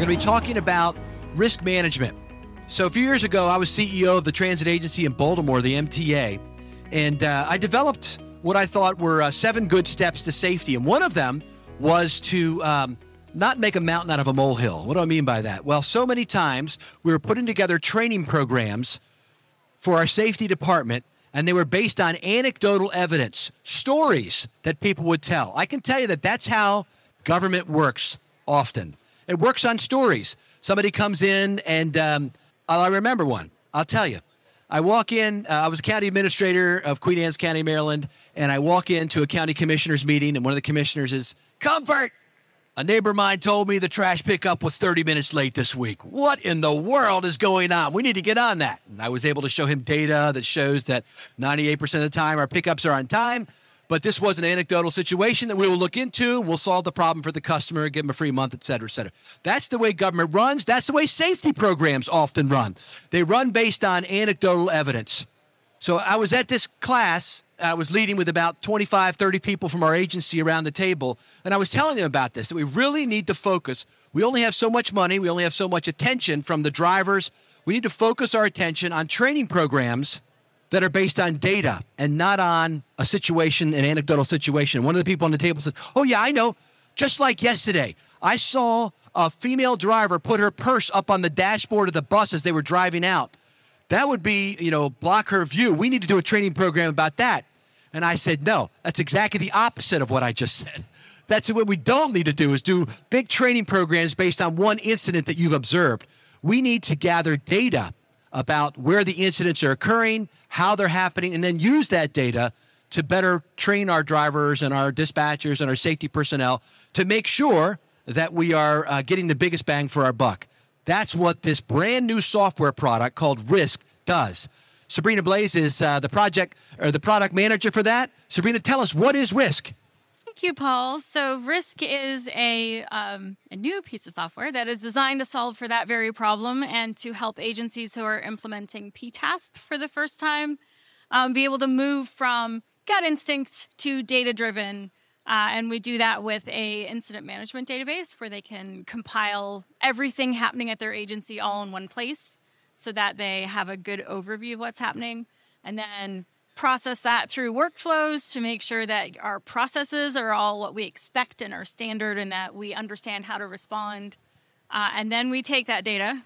We're going to be talking about risk management. So a few years ago, I was CEO of the transit agency in Baltimore, the MTA, and I developed what I thought were 7 good steps to safety. And one of them was to not make a mountain out of a molehill. What do I mean by that? Well, so many times we were putting together training programs for our safety department, and they were based on anecdotal evidence, stories that people would tell. I can tell you that that's how government works often. It works on stories. Somebody comes in and I remember one. I'll tell you. I walk in. I was county administrator of Queen Anne's County, Maryland, and I walk into a county commissioners meeting, and one of the commissioners is, "Comfort, a neighbor of mine told me the trash pickup was 30 minutes late this week. What in the world is going on? We need to get on that." And I was able to show him data that shows that 98% of the time our pickups are on time, but this was an anecdotal situation that we will look into, and we'll solve the problem for the customer, give them a free month, et cetera, et cetera. That's the way government runs. That's the way safety programs often run. They run based on anecdotal evidence. So I was at this class I was leading with about 25, 30 people from our agency around the table, and I was telling them about this, that we really need to focus. We only have so much money. We only have so much attention from the drivers. We need to focus our attention on training programs that are based on data and not on a situation, an anecdotal situation. One of the people on the table said, "Oh, yeah, I know. Just like yesterday, I saw a female driver put her purse up on the dashboard of the bus as they were driving out. That would be, block her view. We need to do a training program about that." And I said, "No, that's exactly the opposite of what I just said. That's what we don't need to do, is do big training programs based on one incident that you've observed. We need to gather data about where the incidents are occurring, how they're happening, and then use that data to better train our drivers and our dispatchers and our safety personnel to make sure that we are getting the biggest bang for our buck." That's what this brand new software product called Risk does. Sabrina Blais is the product manager for that. Sabrina, tell us, what is Risk? Thank you, Paul. So Risk is a new piece of software that is designed to solve for that very problem and to help agencies who are implementing PTASP for the first time be able to move from gut instinct to data-driven. And we do that with a incident management database where they can compile everything happening at their agency all in one place, so that they have a good overview of what's happening, and then process that through workflows to make sure that our processes are all what we expect and are standard, and that we understand how to respond. And then we take that data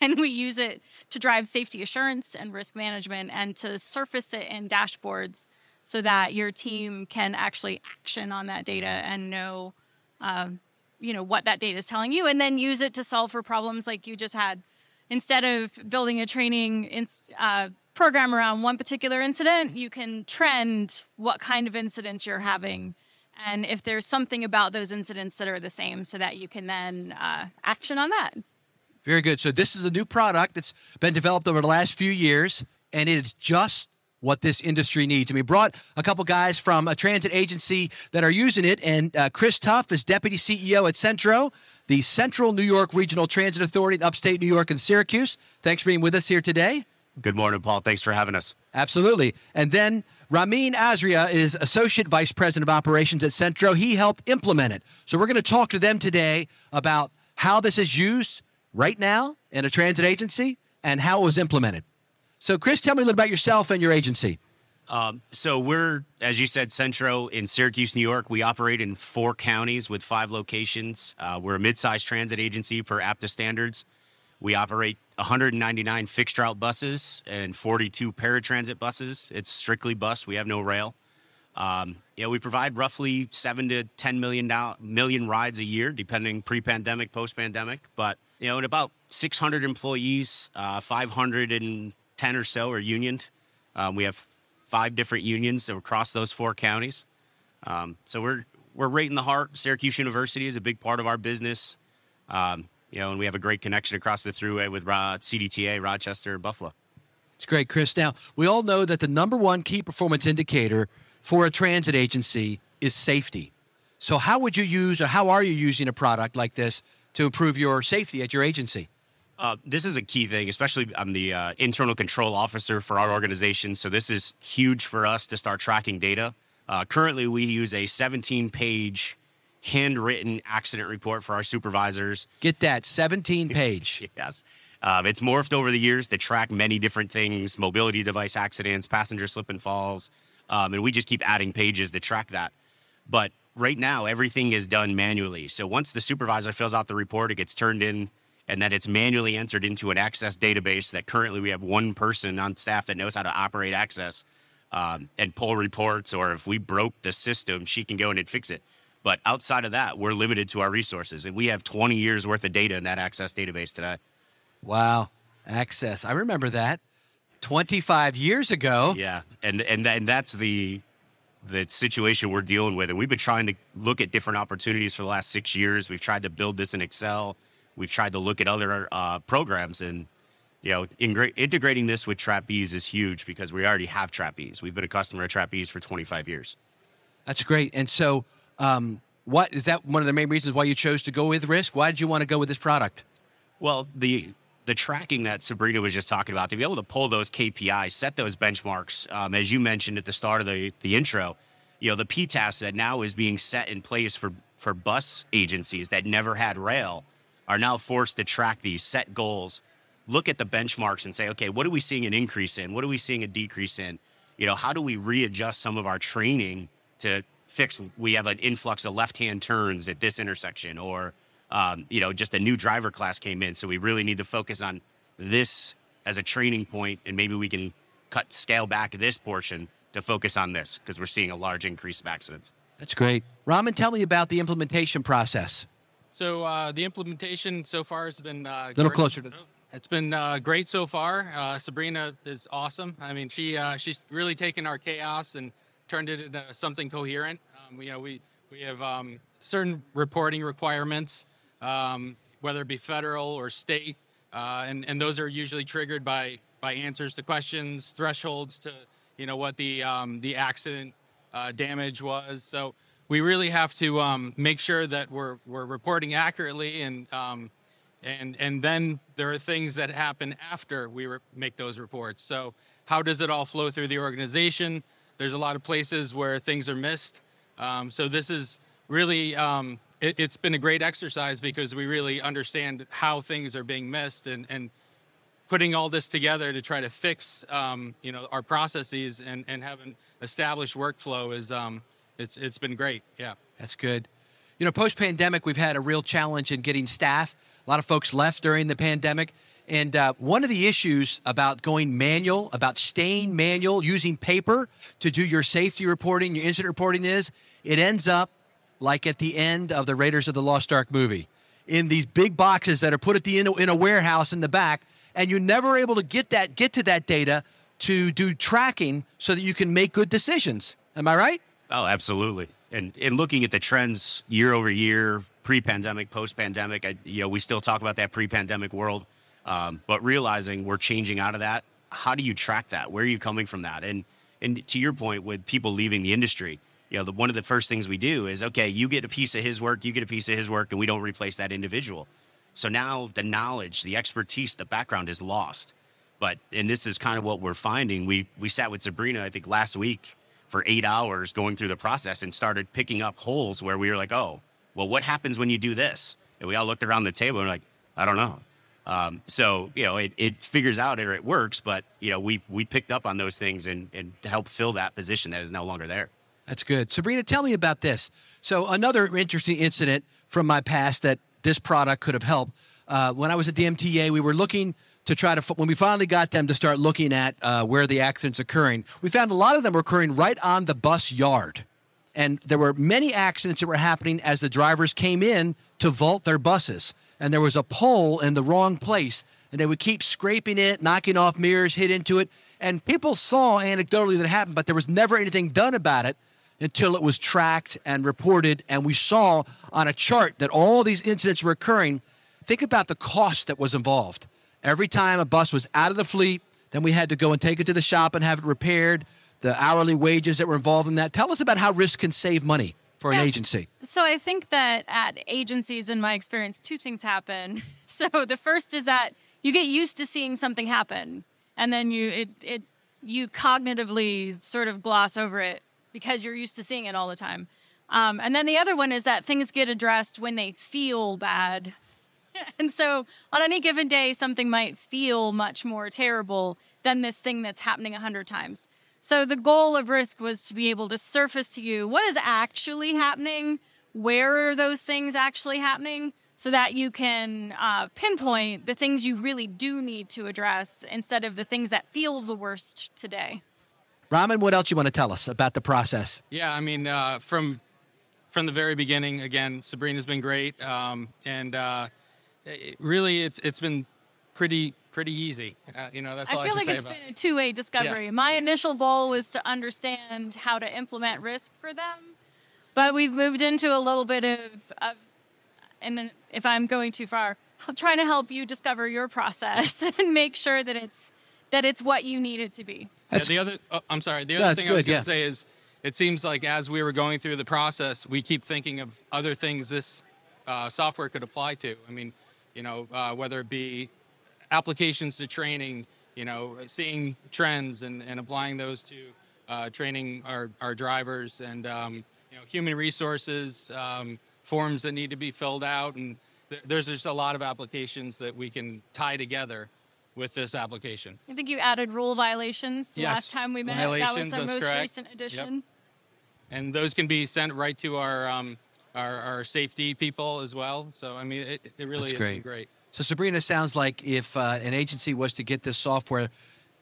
and we use it to drive safety assurance and risk management, and to surface it in dashboards so that your team can actually action on that data and know, what that data is telling you, and then use it to solve for problems like you just had. Instead of building a training program around one particular incident, you can trend what kind of incidents you're having, and if there's something about those incidents that are the same, so that you can then action on that. Very good. So this is a new product that's been developed over the last few years, and it's just what this industry needs. And we brought a couple guys from a transit agency that are using it, and Chris Tuff is Deputy CEO at Centro, the Central New York Regional Transit Authority in upstate New York and Syracuse. Thanks for being with us here today. Good morning, Paul. Thanks for having us. Absolutely. And then Ramin Azria is Associate Vice President of Operations at Centro. He helped implement it. So we're going to talk to them today about how this is used right now in a transit agency and how it was implemented. So, Chris, tell me a little about yourself and your agency. So we're, as you said, Centro in Syracuse, New York. We operate in 4 counties with 5 locations. We're a mid-sized transit agency per APTA standards. We operate 199 fixed route buses and 42 paratransit buses. It's strictly bus. We have no rail. We provide roughly 7 to 10 million rides a year, depending pre-pandemic, post-pandemic. But, at about 600 employees, 510 or so are unioned. We have 5 different unions across those 4 counties. So we're right in the heart. Syracuse University is a big part of our business. And we have a great connection across the thruway with CDTA, Rochester, Buffalo. It's great, Chris. Now, we all know that the number one key performance indicator for a transit agency is safety. So how would you use, or how are you using a product like this to improve your safety at your agency? This is a key thing, especially I'm the internal control officer for our organization. So this is huge for us to start tracking data. Currently, we use a 17-page handwritten accident report for our supervisors. Get that, 17-page. Yes. It's morphed over the years to track many different things, mobility device accidents, passenger slip and falls. And we just keep adding pages to track that. But right now, everything is done manually. So once the supervisor fills out the report, it gets turned in, and then it's manually entered into an Access database that currently we have one person on staff that knows how to operate Access and pull reports, or if we broke the system, she can go in and fix it. But outside of that, we're limited to our resources, and we have 20 years worth of data in that Access database today. Wow. Access. I remember that 25 years ago. Yeah. And that's the situation we're dealing with. And we've been trying to look at different opportunities for the last 6 years. We've tried to build this in Excel. We've tried to look at other programs, and integrating this with Trapeze is huge because we already have Trapeze. We've been a customer of Trapeze for 25 years. That's great. And so what is that one of the main reasons why you chose to go with Risk? Why did you want to go with this product? Well, the tracking that Sabrina was just talking about, to be able to pull those KPIs, set those benchmarks, as you mentioned at the start of the intro, the PTAS that now is being set in place for bus agencies that never had rail are now forced to track these, set goals, look at the benchmarks and say, okay, what are we seeing an increase in? What are we seeing a decrease in? How do we readjust some of our training to fix? We have an influx of left-hand turns at this intersection, or just a new driver class came in. So we really need to focus on this as a training point, and maybe we can scale back this portion to focus on this because we're seeing a large increase of accidents. That's great. Ramin, tell me about the implementation process. So the implementation so far has been It's been great so far. Sabrina is awesome. I mean, she's really taken our chaos and turned it into something coherent. We have certain reporting requirements, whether it be federal or state, and those are usually triggered by answers to questions, thresholds to what the accident damage was. So we really have to make sure that we're reporting accurately, and then there are things that happen after we make those reports. So how does it all flow through the organization? There's a lot of places where things are missed. So this is really it's been a great exercise because we really understand how things are being missed, and putting all this together to try to fix our processes and have an established workflow is. It's been great. Yeah, that's good. Post-pandemic, we've had a real challenge in getting staff. A lot of folks left during the pandemic. And one of the issues about going manual, about staying manual, using paper to do your safety reporting, your incident reporting is, it ends up like at the end of the Raiders of the Lost Ark movie in these big boxes that are put at the end in a warehouse in the back. And you're never able to get to that data to do tracking so that you can make good decisions. Am I right? Oh, absolutely. And looking at the trends year over year, pre-pandemic, post-pandemic, we still talk about that pre-pandemic world, but realizing we're changing out of that. How do you track that? Where are you coming from that? And to your point with people leaving the industry, one of the first things we do is, okay, you get a piece of his work, and we don't replace that individual. So now the knowledge, the expertise, the background is lost. And this is kind of what we're finding. We sat with Sabrina, I think, last week for 8 hours going through the process and started picking up holes where we were like, oh, well, what happens when you do this? And we all looked around the table and we're like, I don't know. It figures out or it works, but we picked up on those things and to help fill that position that is no longer there. That's good. Sabrina, tell me about this. So another interesting incident from my past that this product could have helped. When I was at the MTA, we were looking to try to, when we finally got them to start looking at where the accident's occurring, we found a lot of them were occurring right on the bus yard. And there were many accidents that were happening as the drivers came in to vault their buses. And there was a pole in the wrong place. And they would keep scraping it, knocking off mirrors, hit into it. And people saw anecdotally that it happened, but there was never anything done about it until it was tracked and reported. And we saw on a chart that all these incidents were occurring. Think about the cost that was involved. Every time a bus was out of the fleet, then we had to go and take it to the shop and have it repaired, the hourly wages that were involved in that. Tell us about how Risk can save money for an agency. So I think that at agencies, in my experience, two things happen. So the first is that you get used to seeing something happen, and then you cognitively sort of gloss over it because you're used to seeing it all the time. And then the other one is that things get addressed when they feel bad. And so on any given day, something might feel much more terrible than this thing that's happening 100 times. So the goal of Risk was to be able to surface to you what is actually happening, where are those things actually happening, so that you can pinpoint the things you really do need to address instead of the things that feel the worst today. Ramin, what else you want to tell us about the process? Yeah, I mean, from the very beginning, again, Sabrina's been great. It's been pretty easy. That's all I feel like it's been a two-way discovery. Yeah. My initial goal was to understand how to implement Risk for them, but we've moved into a little bit of and then if I'm going too far, I'm trying to help you discover your process and make sure that it's what you need it to be. The other thing I was going to say is it seems like as we were going through the process, we keep thinking of other things this software could apply to. I mean, whether it be applications to training, seeing trends and applying those to training our drivers and, human resources, forms that need to be filled out. And there's just a lot of applications that we can tie together with this application. I think you added rule violations last time we met. That was the most recent addition. Yep. And those can be sent right to our safety people as well. So, I mean, it really is great. So, Sabrina, sounds like if an agency was to get this software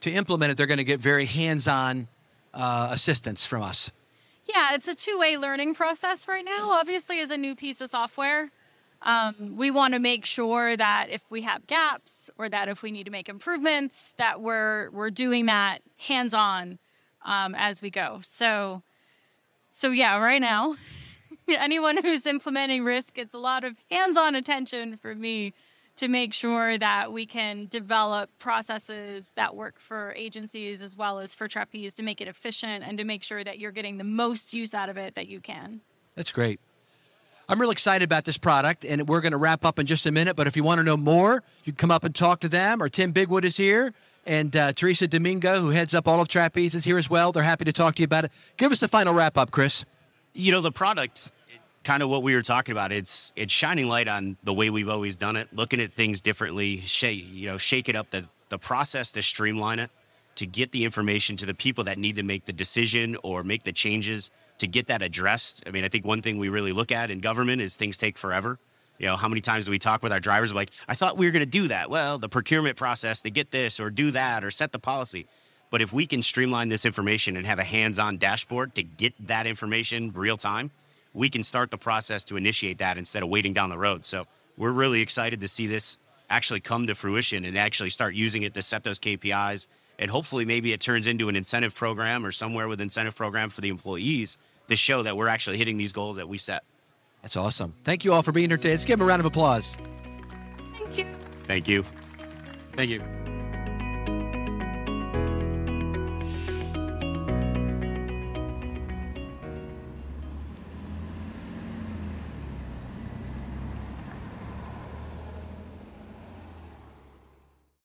to implement it, they're going to get very hands-on assistance from us. Yeah, it's a two-way learning process right now. Obviously, as a new piece of software, we want to make sure that if we have gaps or that if we need to make improvements, that we're doing that hands-on as we go. So yeah, right now, anyone who's implementing Risk gets a lot of hands-on attention from me to make sure that we can develop processes that work for agencies as well as for Trapeze to make it efficient and to make sure that you're getting the most use out of it that you can. That's great. I'm real excited about this product, and we're going to wrap up in just a minute. But if you want to know more, you can come up and talk to them, or Tim Bigwood is here, and Teresa Domingo, who heads up all of Trapeze, is here as well. They're happy to talk to you about it. Give us the final wrap-up, Chris. The product, kind of what we were talking about, it's shining light on the way we've always done it, looking at things differently, shake it up, the process to streamline it, to get the information to the people that need to make the decision or make the changes, to get that addressed. I mean, I think one thing we really look at in government is things take forever. How many times do we talk with our drivers like, I thought we were going to do that. Well, the procurement process to get this or do that or set the policy. But if we can streamline this information and have a hands-on dashboard to get that information real time, we can start the process to initiate that instead of waiting down the road. So we're really excited to see this actually come to fruition and actually start using it to set those KPIs. And hopefully maybe it turns into an incentive program or somewhere with incentive program for the employees to show that we're actually hitting these goals that we set. That's awesome. Thank you all for being here today. Let's give them a round of applause. Thank you. Thank you. Thank you.